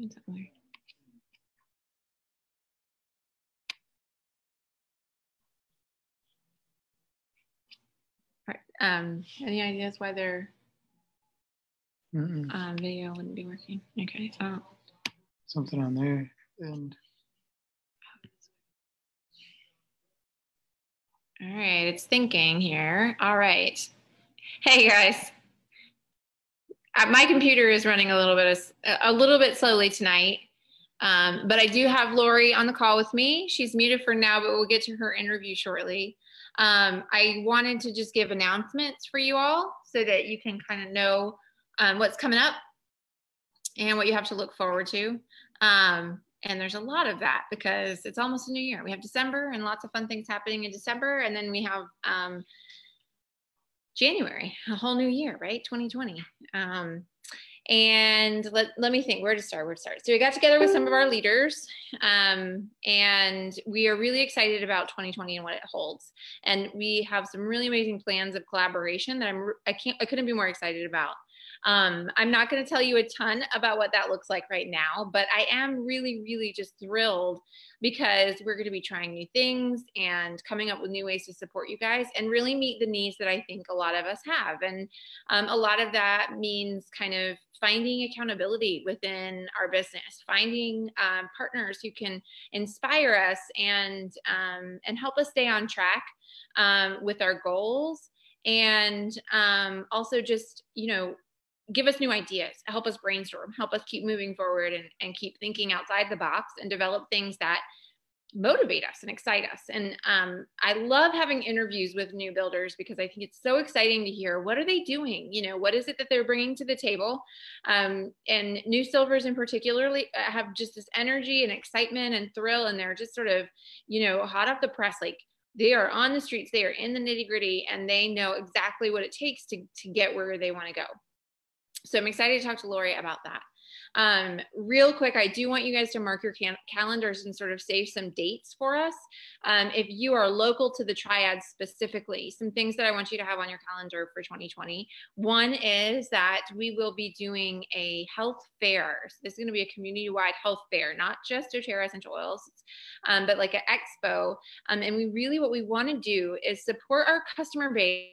It's not weird. All right. Any ideas why their video wouldn't be working? Okay. Oh. Something on there. And all right, it's thinking here. All right. Hey guys. My computer is running a little bit slowly tonight, but I do have Lori on the call with me. She's muted for now, but we'll get to her interview shortly. I wanted to just give announcements for you all so that you can kind of know what's coming up and what you have to look forward to. And there's a lot of that because it's almost a new year. We have December and lots of fun things happening in December, and then we have January, a whole new year, right? 2020. And let me think, where to start. So we got together with some of our leaders and we are really excited about 2020 and what it holds. And we have some really amazing plans of collaboration that I couldn't be more excited about. I'm not going to tell you a ton about what that looks like right now, but I am really, really just thrilled because we're going to be trying new things and coming up with new ways to support you guys and really meet the needs that I think a lot of us have. And a lot of that means kind of finding accountability within our business, finding partners who can inspire us and help us stay on track with our goals, and also just, you know, give us new ideas, help us brainstorm, help us keep moving forward and keep thinking outside the box and develop things that motivate us and excite us. And I love having interviews with new builders because I think it's so exciting to hear, what are they doing? You know, what is it that they're bringing to the table? And new silvers in particularly have just this energy and excitement and thrill, and they're just sort of, you know, hot off the press, like, they are on the streets, they are in the nitty gritty, and they know exactly what it takes to get where they want to go. So I'm excited to talk to Lori about that. Real quick, I do want you guys to mark your calendars and sort of save some dates for us. If you are local to the Triad specifically, some things that I want you to have on your calendar for 2020. One is that we will be doing a health fair. So this is going to be a community-wide health fair, not just doTERRA essential oils, but like an expo. And we really, what we want to do is support our customer base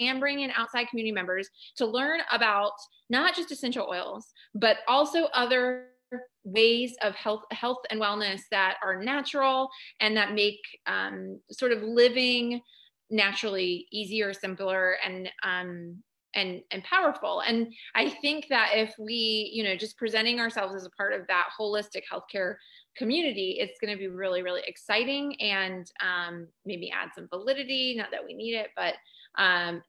and bring in outside community members to learn about not just essential oils, but also other ways of health and wellness that are natural and that make sort of living naturally easier, simpler, and powerful. And I think that if we, you know, just presenting ourselves as a part of that holistic healthcare community, it's going to be really, really exciting and maybe add some validity, not that we need it, but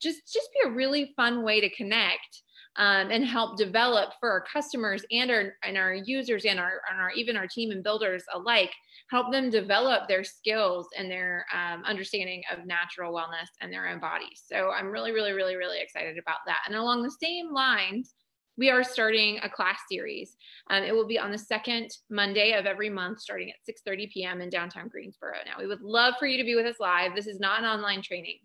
just be a really fun way to connect and help develop for our customers and our users and our even our team and builders alike, help them develop their skills and their understanding of natural wellness and their own bodies. So I'm really, really, really, really excited about that. And along the same lines, we are starting a class series. It will be on the second Monday of every month, starting at 6:30 p.m. in downtown Greensboro. Now, we would love for you to be with us live. This is not an online training.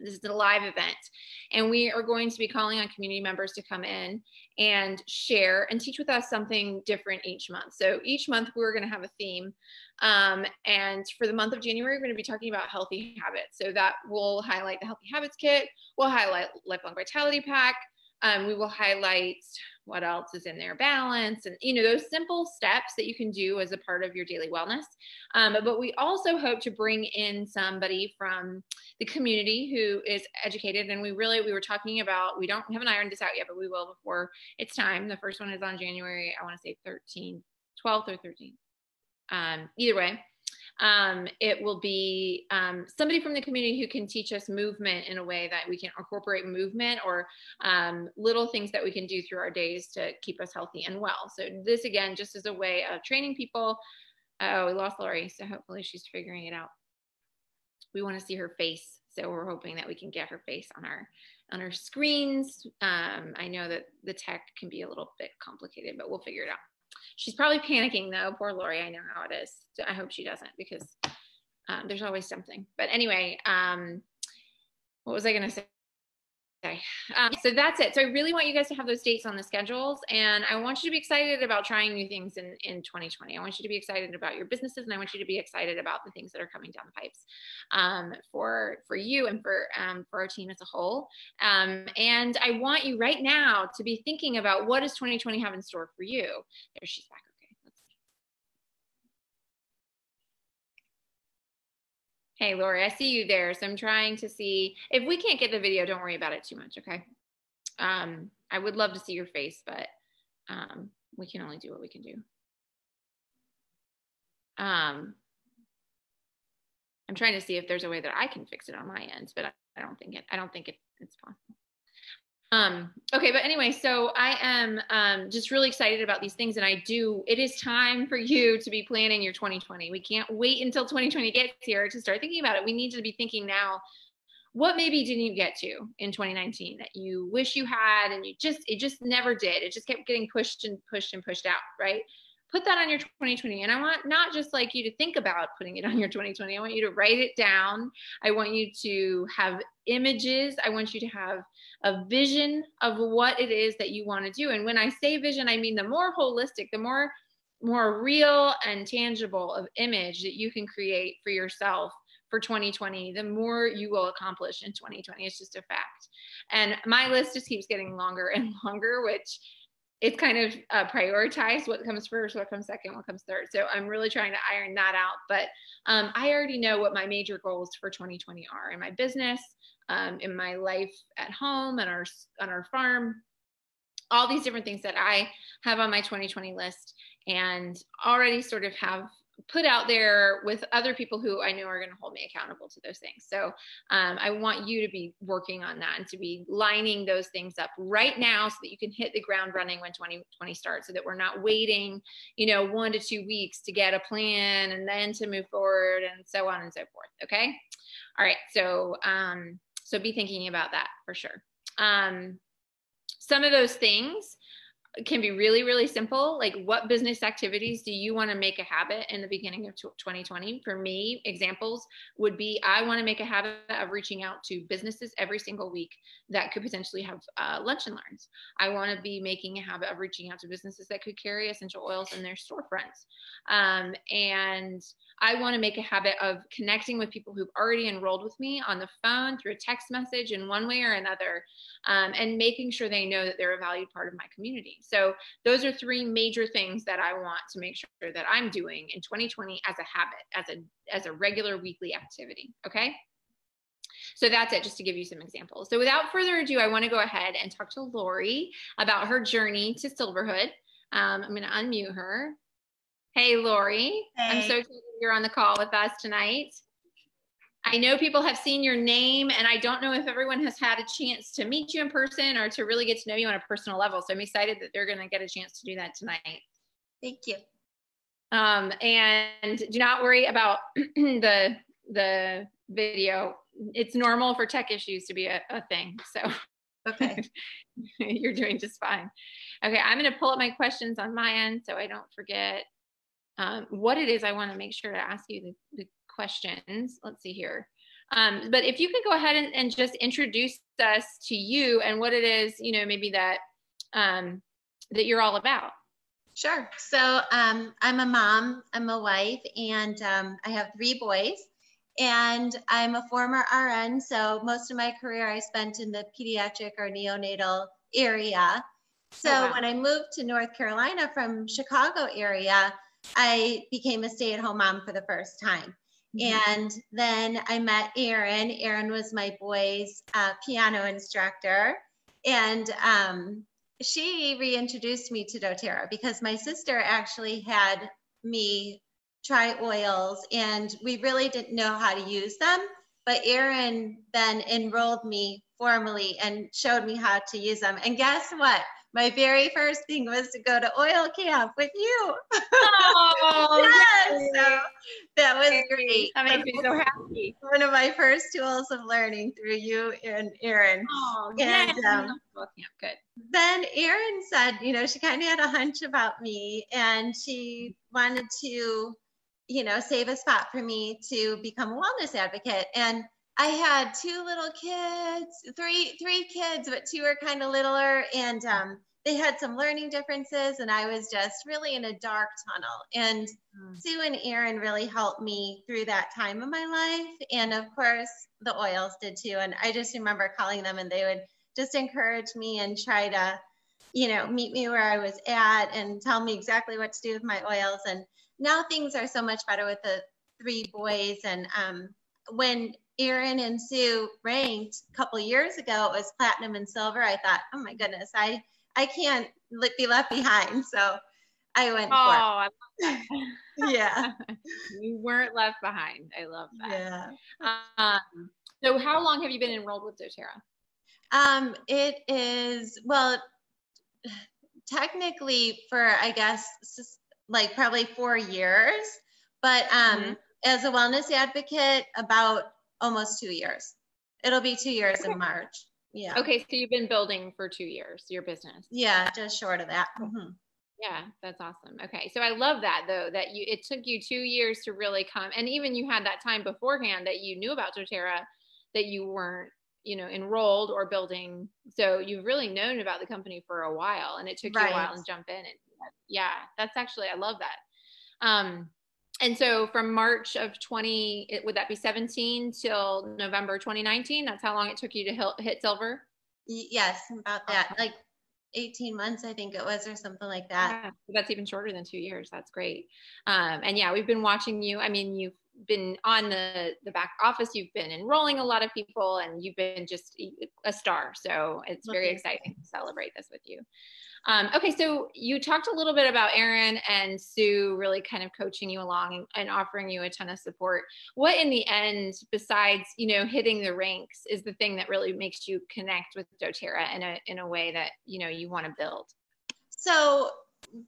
This is a live event, and we are going to be calling on community members to come in and share and teach with us something different each month. So each month we're going to have a theme, and for the month of January, we're going to be talking about healthy habits. So that will highlight the Healthy Habits Kit. We'll highlight Lifelong Vitality Pack. We will highlight what else is in there, balance, and, you know, those simple steps that you can do as a part of your daily wellness. But we also hope to bring in somebody from the community who is educated. And we were talking about, we haven't ironed this out yet, but we will before it's time. The first one is on January, I want to say 12th or 13th, either way. It will be somebody from the community who can teach us movement in a way that we can incorporate movement or little things that we can do through our days to keep us healthy and well. So this, again, just as a way of training people. Oh, we lost Lori, so hopefully she's figuring it out. We want to see her face, so we're hoping that we can get her face on our screens. I know that the tech can be a little bit complicated, but we'll figure it out. She's probably panicking though, poor Lori, I know how it is. So I hope she doesn't, because there's always something. But anyway, what was I gonna say? Okay. So that's it. So I really want you guys to have those dates on the schedules, and I want you to be excited about trying new things in 2020. I want you to be excited about your businesses, and I want you to be excited about the things that are coming down the pipes for you and for our team as a whole. And I want you right now to be thinking about, what does 2020 have in store for you? There, she's back. Okay. Let's see. Hey, Lori, I see you there. So I'm trying to see if we can't get the video. Don't worry about it too much. Okay. I would love to see your face, but we can only do what we can do. I'm trying to see if there's a way that I can fix it on my end, but I don't think it. I don't think it's possible. Okay, but anyway, so I am just really excited about these things, and it is time for you to be planning your 2020. We can't wait until 2020 gets here to start thinking about it. We need to be thinking now, what maybe didn't you get to in 2019 that you wish you had, and it just never did. It just kept getting pushed and pushed and pushed out, right? Put that on your 2020. And I want not just like you to think about putting it on your 2020. I want you to write it down. I want you to have images. I want you to have a vision of what it is that you want to do. And when I say vision, I mean the more holistic, the more real and tangible of image that you can create for yourself for 2020, the more you will accomplish in 2020. It's just a fact. And my list just keeps getting longer and longer, which it's kind of prioritized what comes first, what comes second, what comes third. So I'm really trying to iron that out. But I already know what my major goals for 2020 are in my business, in my life at home, and on our farm, all these different things that I have on my 2020 list and already sort of have put out there with other people who I know are going to hold me accountable to those things. So I want you to be working on that and to be lining those things up right now so that you can hit the ground running when 2020 starts, so that we're not waiting, 1 to 2 weeks to get a plan and then to move forward and so on and so forth. Okay. All right. So, so be thinking about that for sure. Some of those things can be really, really simple. Like, what business activities do you want to make a habit in the beginning of 2020? For me, examples would be, I want to make a habit of reaching out to businesses every single week that could potentially have lunch and learns. I want to be making a habit of reaching out to businesses that could carry essential oils in their storefronts. And I want to make a habit of connecting with people who've already enrolled with me on the phone, through a text message, in one way or another, and making sure they know that they're a valued part of my community. So those are three major things that I want to make sure that I'm doing in 2020 as a habit, as a regular weekly activity. Okay. So that's it, just to give you some examples. So without further ado, I want to go ahead and talk to Lori about her journey to Silverhood. I'm going to unmute her. Hey, Lori. Hey. I'm so excited you're on the call with us tonight. I know people have seen your name, and I don't know if everyone has had a chance to meet you in person or to really get to know you on a personal level. So I'm excited that they're going to get a chance to do that tonight. Thank you. And do not worry about the video. It's normal for tech issues to be a thing. So okay. You're doing just fine. Okay, I'm going to pull up my questions on my end so I don't forget what it is I want to make sure to ask you the questions. Let's see here. But if you could go ahead and just introduce us to you and what it is, maybe that, that you're all about. Sure. So I'm a mom, I'm a wife, and I have 3 boys, and I'm a former RN. So most of my career I spent in the pediatric or neonatal area. So oh, wow. When I moved to North Carolina from Chicago area, I became a stay-at-home mom for the first time. And then I met Erin. Erin was my boy's piano instructor. And she reintroduced me to doTERRA, because my sister actually had me try oils, and we really didn't know how to use them. But Erin then enrolled me formally and showed me how to use them. And guess what? My very first thing was to go to oil camp with you. Oh, yes. So that was great. That makes me so happy. One of my first tools of learning through you and Erin. Oh, yes. And, good. Then Erin said, she kind of had a hunch about me, and she wanted to, save a spot for me to become a wellness advocate. And I had two little kids, three kids, but two are kind of littler, and they had some learning differences, and I was just really in a dark tunnel. And Sue and Erin really helped me through that time of my life. And of course, the oils did too. And I just remember calling them, and they would just encourage me and try to, you know, meet me where I was at and tell me exactly what to do with my oils. And now things are so much better with the three boys. And when Erin and Sue ranked a couple years ago, it was platinum and silver. I thought, oh my goodness, I can't be left behind. So I went for it. I love that. Yeah. You weren't left behind. I love that. Yeah. So how long have you been enrolled with doTERRA? It is, well, technically for, I guess, like probably 4 years, but as a wellness advocate, about almost 2 years. It'll be 2 years in March. Yeah. Okay. So you've been building for 2 years, your business. Yeah. Just short of that. Mm-hmm. Yeah. That's awesome. Okay. So I love that though, that you, it took you 2 years to really come. And even you had that time beforehand that you knew about doTERRA, that you weren't, you know, enrolled or building. So you've really known about the company for a while, and it took you a while to jump in. And yeah, that's actually, I love that. And so from March of 20, would that be 17 till November 2019? That's how long it took you to hit silver? Yes, about that. Like 18 months, I think it was, or something like that. Yeah, that's even shorter than 2 years. That's great. And yeah, we've been watching you. I mean, you've been on the back office. You've been enrolling a lot of people, and you've been just a star. So it's very exciting to celebrate this with you. Okay, so you talked a little bit about Erin and Sue really kind of coaching you along and offering you a ton of support. What in the end, besides, you know, hitting the ranks, is the thing that really makes you connect with doTERRA in a way that, you know, you want to build? So,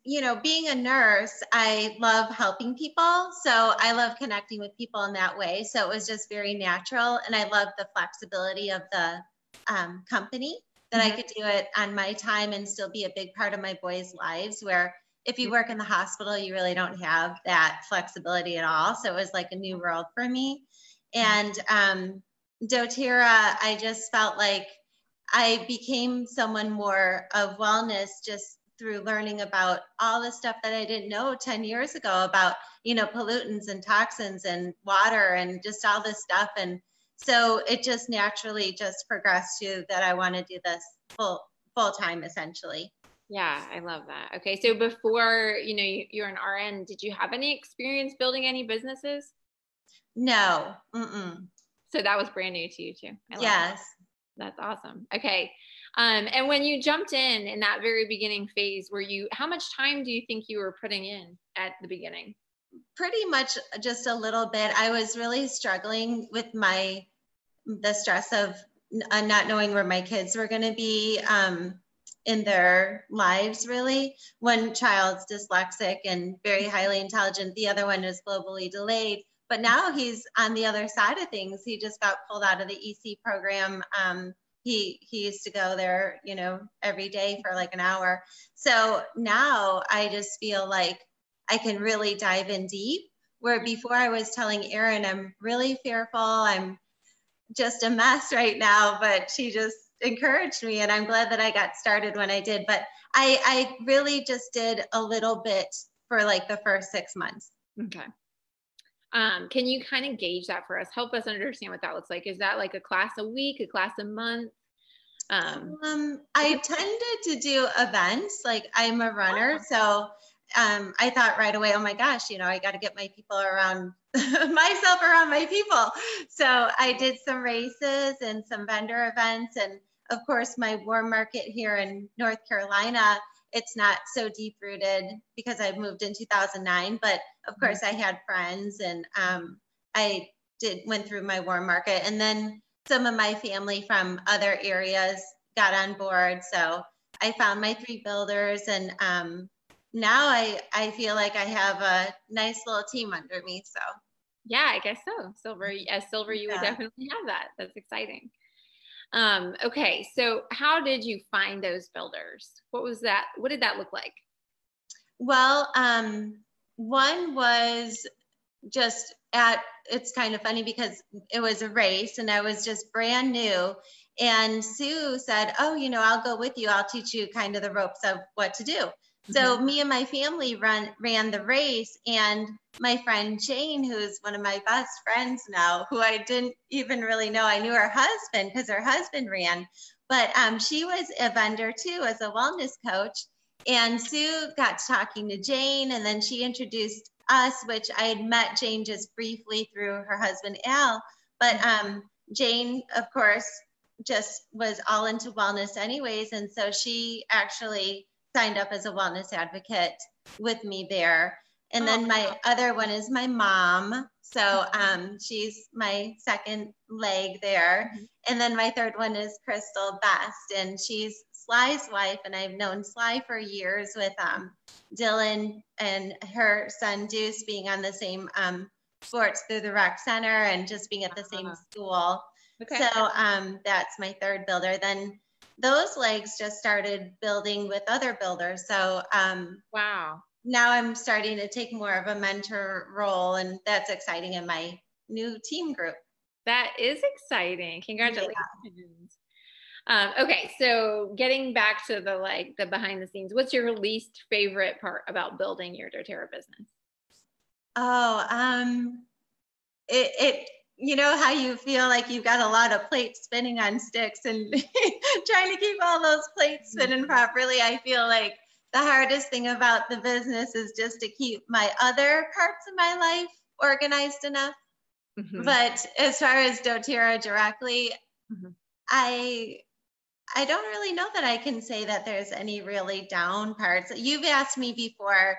you know, being a nurse, I love helping people. So I love connecting with people in that way. So it was just very natural. And I love the flexibility of the company, that I could do it on my time and still be a big part of my boys' lives, where if you work in the hospital, you really don't have that flexibility at all. So it was like a new world for me. And doTERRA, I just felt like I became someone more of wellness just through learning about all the stuff that I didn't know 10 years ago about, you know, pollutants and toxins and water and just all this stuff. And so it just naturally just progressed to that I want to do this full time, essentially. Yeah, I love that. Okay. So before, you know, you're an RN, did you have any experience building any businesses? No. So that was brand new to you too. Yes. That's awesome. Okay. And when you jumped in that very beginning phase, were you, how much time do you think you were putting in at the beginning? Pretty much just a little bit. I was really struggling with the stress of not knowing where my kids were going to be in their lives, really. One child's dyslexic and very highly intelligent. The other one is globally delayed. But now he's on the other side of things. He just got pulled out of the EC program. He used to go there, you know, every day for like an hour. So now I just feel like I can really dive in deep, where before I was telling Erin, I'm really fearful. I'm just a mess right now, but she just encouraged me, and I'm glad that I got started when I did. But I really just did a little bit for like the first 6 months. Okay. Can you kind of gauge that for us? Help us understand what that looks like. Is that like a class a week, a class a month? I tended to do events. Like I'm a runner, so I thought right away, oh my gosh, you know, I got to get my people around myself around my people. So I did some races and some vendor events. And of course, my warm market here in North Carolina, it's not so deep rooted because I moved in 2009, but of course I had friends, and I went through my warm market, and then some of my family from other areas got on board. So I found my three builders, and, now I feel like I have a nice little team under me. So yeah, I guess so. Silver, as silver, you would definitely have that. That's exciting. Okay. So how did you find those builders? What was that? What did that look like? Well, one was just it's kind of funny because it was a race and I was just brand new. And Sue said, oh, you know, I'll go with you. I'll teach you kind of the ropes of what to do. So me and my family ran the race, and my friend Jane, who is one of my best friends now, who I didn't even really know. I knew her husband because her husband ran, but she was a vendor too as a wellness coach. And Sue got to talking to Jane, and then she introduced us, which I had met Jane just briefly through her husband, Al. But Jane, of course, just was all into wellness anyways. And so she actually signed up as a wellness advocate with me there. And then my other one is my mom. So she's my second leg there. And then my third one is Crystal Best, and she's Sly's wife. And I've known Sly for years with Dylan and her son Deuce being on the same sports through the Rock Center and just being at the same school. Okay. So that's my third builder. Then those legs just started building with other builders. So now I'm starting to take more of a mentor role, and that's exciting in my new team group. That is exciting. Congratulations. Yeah. Okay. So getting back to the, like, the behind the scenes, what's your least favorite part about building your doTERRA business? Oh, you know how you feel like you've got a lot of plates spinning on sticks and trying to keep all those plates spinning properly. I feel like the hardest thing about the business is just to keep my other parts of my life organized enough. But as far as doTERRA directly, I don't really know that I can say that there's any really down parts. You've asked me before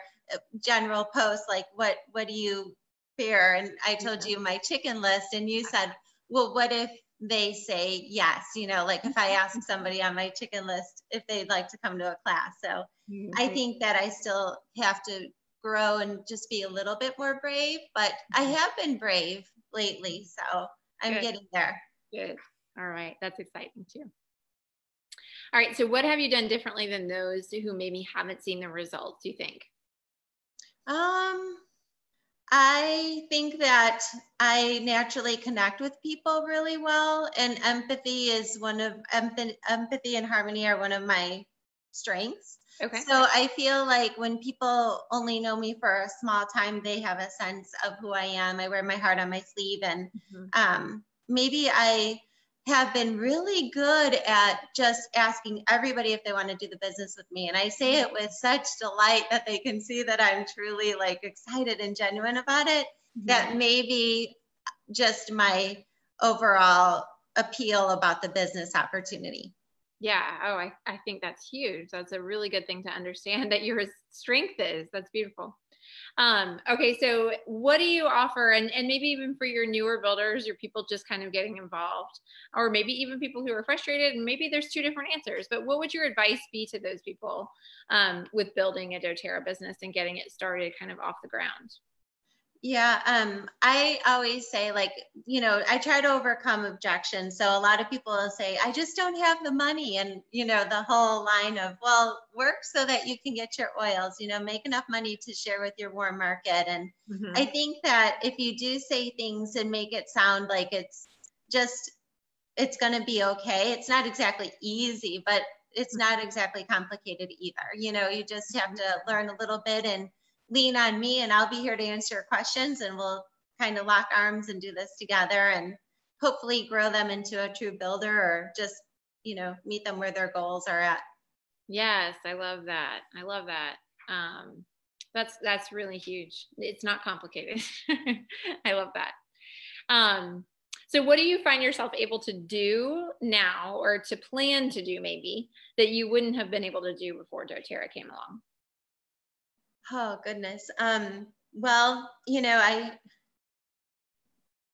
general posts, like what do you fear? And I told you my chicken list, and you said, well, what if they say yes? You know, like if I ask somebody on my chicken list if they'd like to come to a class. So I think that I still have to grow and just be a little bit more brave, but I have been brave lately, so I'm getting there. Good. All right. That's exciting too. All right. So what have you done differently than those who maybe haven't seen the results, do you think? I think that I naturally connect with people really well, and empathy and harmony are one of my strengths. Okay. So I feel like when people only know me for a small time, they have a sense of who I am. I wear my heart on my sleeve, and maybe I have been really good at just asking everybody if they want to do the business with me. And I say it with such delight that they can see that I'm truly, like, excited and genuine about it, that maybe just my overall appeal about the business opportunity. Yeah. Oh, I think that's huge. That's a really good thing to understand that your strength is. That's beautiful. Okay. So what do you offer? And maybe even for your newer builders, your people just kind of getting involved, or maybe even people who are frustrated, and maybe there's two different answers, but what would your advice be to those people, with building a doTERRA business and getting it started kind of off the ground? Yeah. I always say, like, you know, I try to overcome objection. So a lot of people will say, I just don't have the money. And, you know, the whole line of, well, work so that you can get your oils, you know, make enough money to share with your warm market. And I think that if you do say things and make it sound like it's going to be okay. It's not exactly easy, but it's not exactly complicated either. You know, you just have to learn a little bit and lean on me, and I'll be here to answer your questions, and we'll kind of lock arms and do this together and hopefully grow them into a true builder, or just, you know, meet them where their goals are at. Yes. I love that. I love that. That's really huge. It's not complicated. I love that. So what do you find yourself able to do now, or to plan to do maybe, that you wouldn't have been able to do before doTERRA came along? Oh, goodness. Well, you know,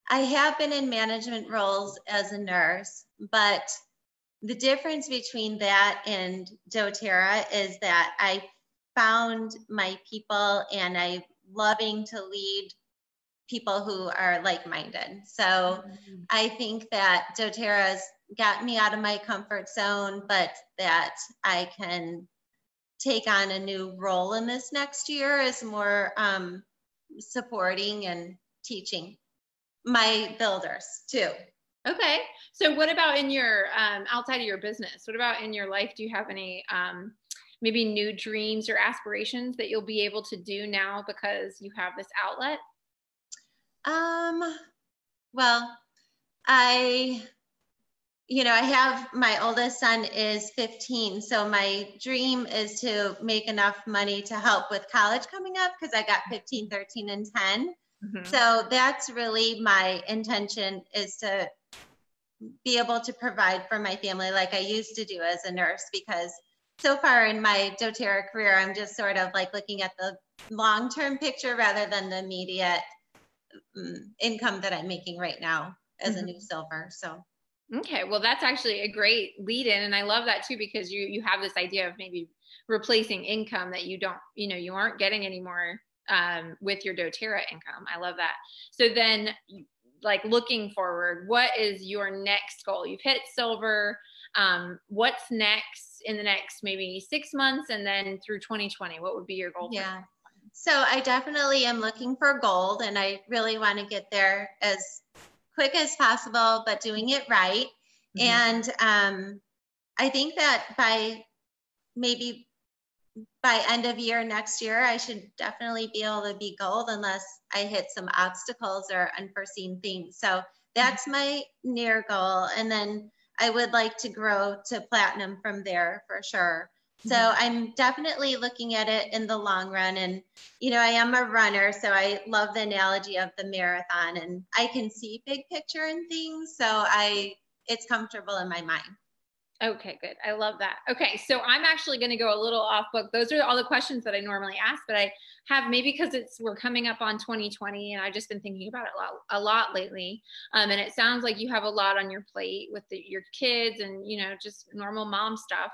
I have been in management roles as a nurse, but the difference between that and doTERRA is that I found my people, and I'm loving to lead people who are like-minded. So I think that doTERRA's got me out of my comfort zone, but that I can take on a new role in this next year is more supporting and teaching my builders too. Okay. So what about in your, outside of your business, what about in your life? Do you have any, maybe new dreams or aspirations that you'll be able to do now because you have this outlet? Well, I have, my oldest son is 15. So my dream is to make enough money to help with college coming up, because I got 15, 13, and 10. Mm-hmm. So that's really my intention, is to be able to provide for my family like I used to do as a nurse, because so far in my doTERRA career, I'm just sort of like looking at the long-term picture rather than the immediate income that I'm making right now as mm-hmm. a new silver. So. Okay. Well, that's actually a great lead in. And I love that too, because you have this idea of maybe replacing income that you don't, you aren't getting anymore with your doTERRA income. I love that. So then, like, looking forward, what is your next goal? You've hit silver. What's next in the next maybe 6 months and then through 2020? What would be your goal? Yeah. For so I definitely am looking for gold, and I really want to get there as quick as possible, but doing it right. Mm-hmm. And I think that by end of year next year, I should definitely be able to be gold unless I hit some obstacles or unforeseen things. So that's mm-hmm. my near goal. And then I would like to grow to platinum from there for sure. Mm-hmm. So I'm definitely looking at it in the long run. And, I am a runner, so I love the analogy of the marathon, and I can see big picture and things. So it's comfortable in my mind. Okay, good. I love that. Okay, so I'm actually going to go a little off book. Those are all the questions that I normally ask, but I have, maybe because we're coming up on 2020, and I've just been thinking about it a lot lately. And it sounds like you have a lot on your plate with your kids and, just normal mom stuff.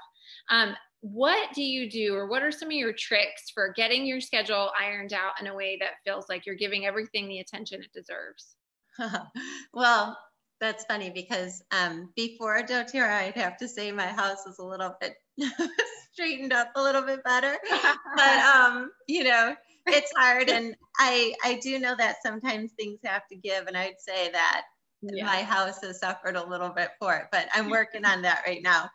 What do you do, or what are some of your tricks for getting your schedule ironed out in a way that feels like you're giving everything the attention it deserves? Well, that's funny, because before doTERRA, I'd have to say my house was a little bit straightened up a little bit better, but it's hard. And I do know that sometimes things have to give, and I'd say that yeah. my house has suffered a little bit for it, but I'm working on that right now.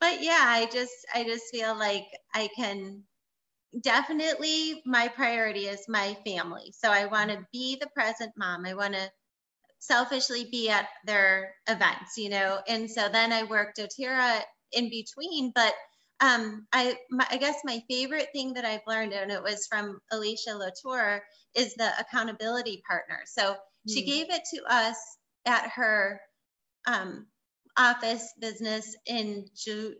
But yeah, I just feel like I can definitely, my priority is my family. So I want to be the present mom. I want to selfishly be at their events, and so then I work doTERRA in between. But I guess my favorite thing that I've learned, and it was from Alicia Latour, is the accountability partner. So she gave it to us at her office business in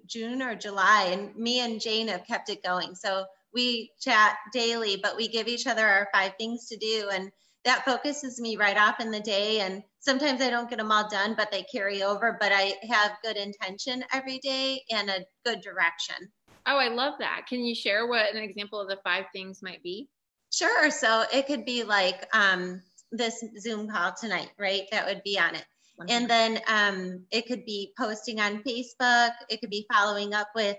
June or July, and me and Jane have kept it going. So we chat daily, but we give each other our 5 things to do, and that focuses me right off in the day. And sometimes I don't get them all done, but they carry over, but I have good intention every day and a good direction. Oh, I love that. Can you share what an example of the 5 things might be? Sure. So it could be like this Zoom call tonight, right? That would be on it. Okay. And then it could be posting on Facebook. It could be following up with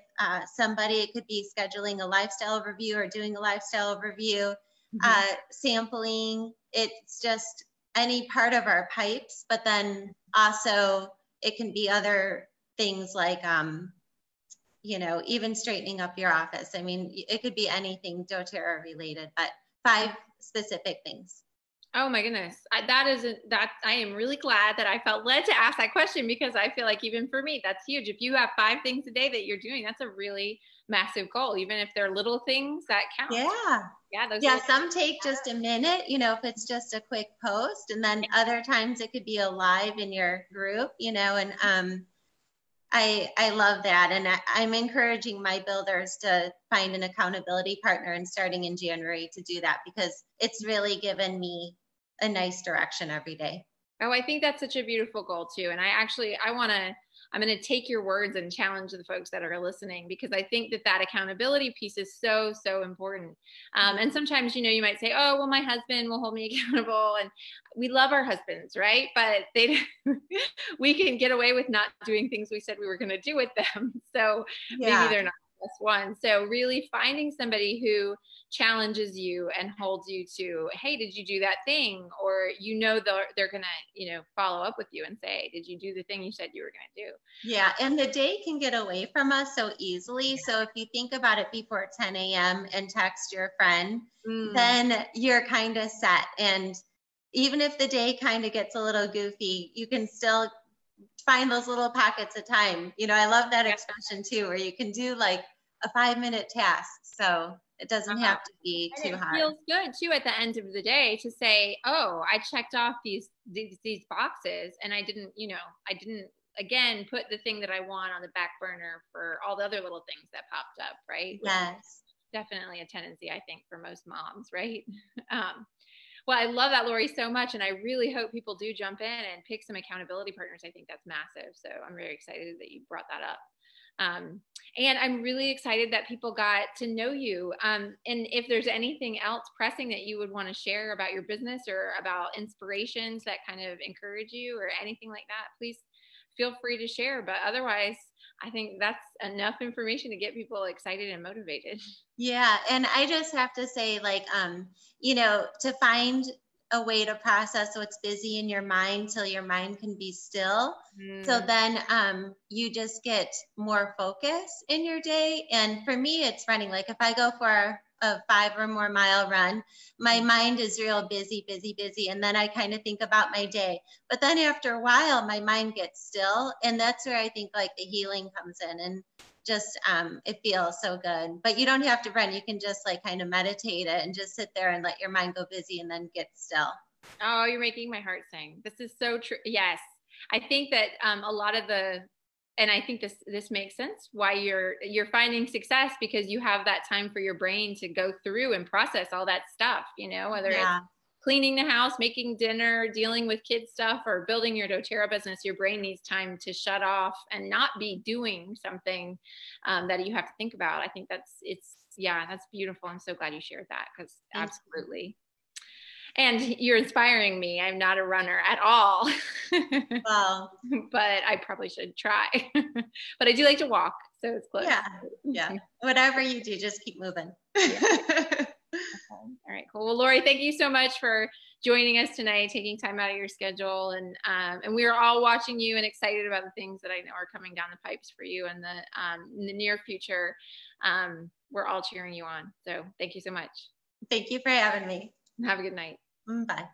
somebody. It could be scheduling a lifestyle review or doing a lifestyle review. Mm-hmm. Sampling, it's just any part of our pipes, but then also it can be other things like, even straightening up your office. I mean, it could be anything doTERRA related, but 5 specific things. Oh my goodness. I am really glad that I felt led to ask that question, because I feel like even for me, that's huge. If you have 5 things a day that you're doing, that's a really massive goal. Even if they're little things, that count. Yeah. Yeah. Some take just a minute, if it's just a quick post, and then other times it could be a live in your group, and, I love that. And I'm encouraging my builders to find an accountability partner, and starting in January to do that, because it's really given me a nice direction every day. Oh, I think that's such a beautiful goal too. And I'm going to take your words and challenge the folks that are listening, because I think that accountability piece is so, so important. And sometimes, you might say, oh, well, my husband will hold me accountable, and we love our husbands, right? But we can get away with not doing things we said we were going to do with them. So yeah. Maybe they're not. plus one. So really finding somebody who challenges you and holds you to, hey, did you do that thing? Or, you know, they're going to, you know, follow up with you and say, did you do the thing you said you were going to do? Yeah. And the day can get away from us so easily. Yeah. So if you think about it before 10 a.m. and text your friend, then you're kind of set. And even if the day kind of gets a little goofy, you can still find those little pockets of time. You know, I love that expression too, where you can do like a 5-minute task. So it doesn't have to be too hard. It feels good too at the end of the day to say, oh, I checked off these boxes, and I didn't, you know, I didn't again put the thing that I want on the back burner for all the other little things that popped up, right? Yes. Definitely a tendency, I think, for most moms, right? Well, I love that, Lori, so much. And I really hope people do jump in and pick some accountability partners. I think that's massive. So I'm very excited that you brought that up. And I'm really excited that people got to know you. And if there's anything else pressing that you would want to share about your business or about inspirations that kind of encourage you or anything like that, please feel free to share. But otherwise, I think that's enough information to get people excited and motivated. Yeah. And I just have to say, like, you know, to find a way to process what's busy in your mind till your mind can be still. So then you just get more focus in your day. And for me, it's running. Like if I go for a 5 or more mile run, my mind is real busy. And then I kind of think about my day, but then after a while, my mind gets still. And that's where I think like the healing comes in, and just, it feels so good, but you don't have to run. You can just like kind of meditate it and just sit there and let your mind go busy and then get still. Oh, you're making my heart sing. This is so true. Yes. I think that, a lot of the, and I think this makes sense why you're finding success, because you have that time for your brain to go through and process all that stuff, you know, whether it's cleaning the house, making dinner, dealing with kid stuff, or building your doTERRA business, your brain needs time to shut off and not be doing something that you have to think about. I think that's beautiful. I'm so glad you shared that, because absolutely. And you're inspiring me. I'm not a runner at all. Wow. But I probably should try. But I do like to walk, so it's close. Yeah, yeah. Whatever you do, just keep moving. Yeah. Okay. All right, cool. Well, Lori, thank you so much for joining us tonight, taking time out of your schedule. And we are all watching you and excited about the things that I know are coming down the pipes for you in the near future. We're all cheering you on. So thank you so much. Thank you for having me. Have a good night. Bye.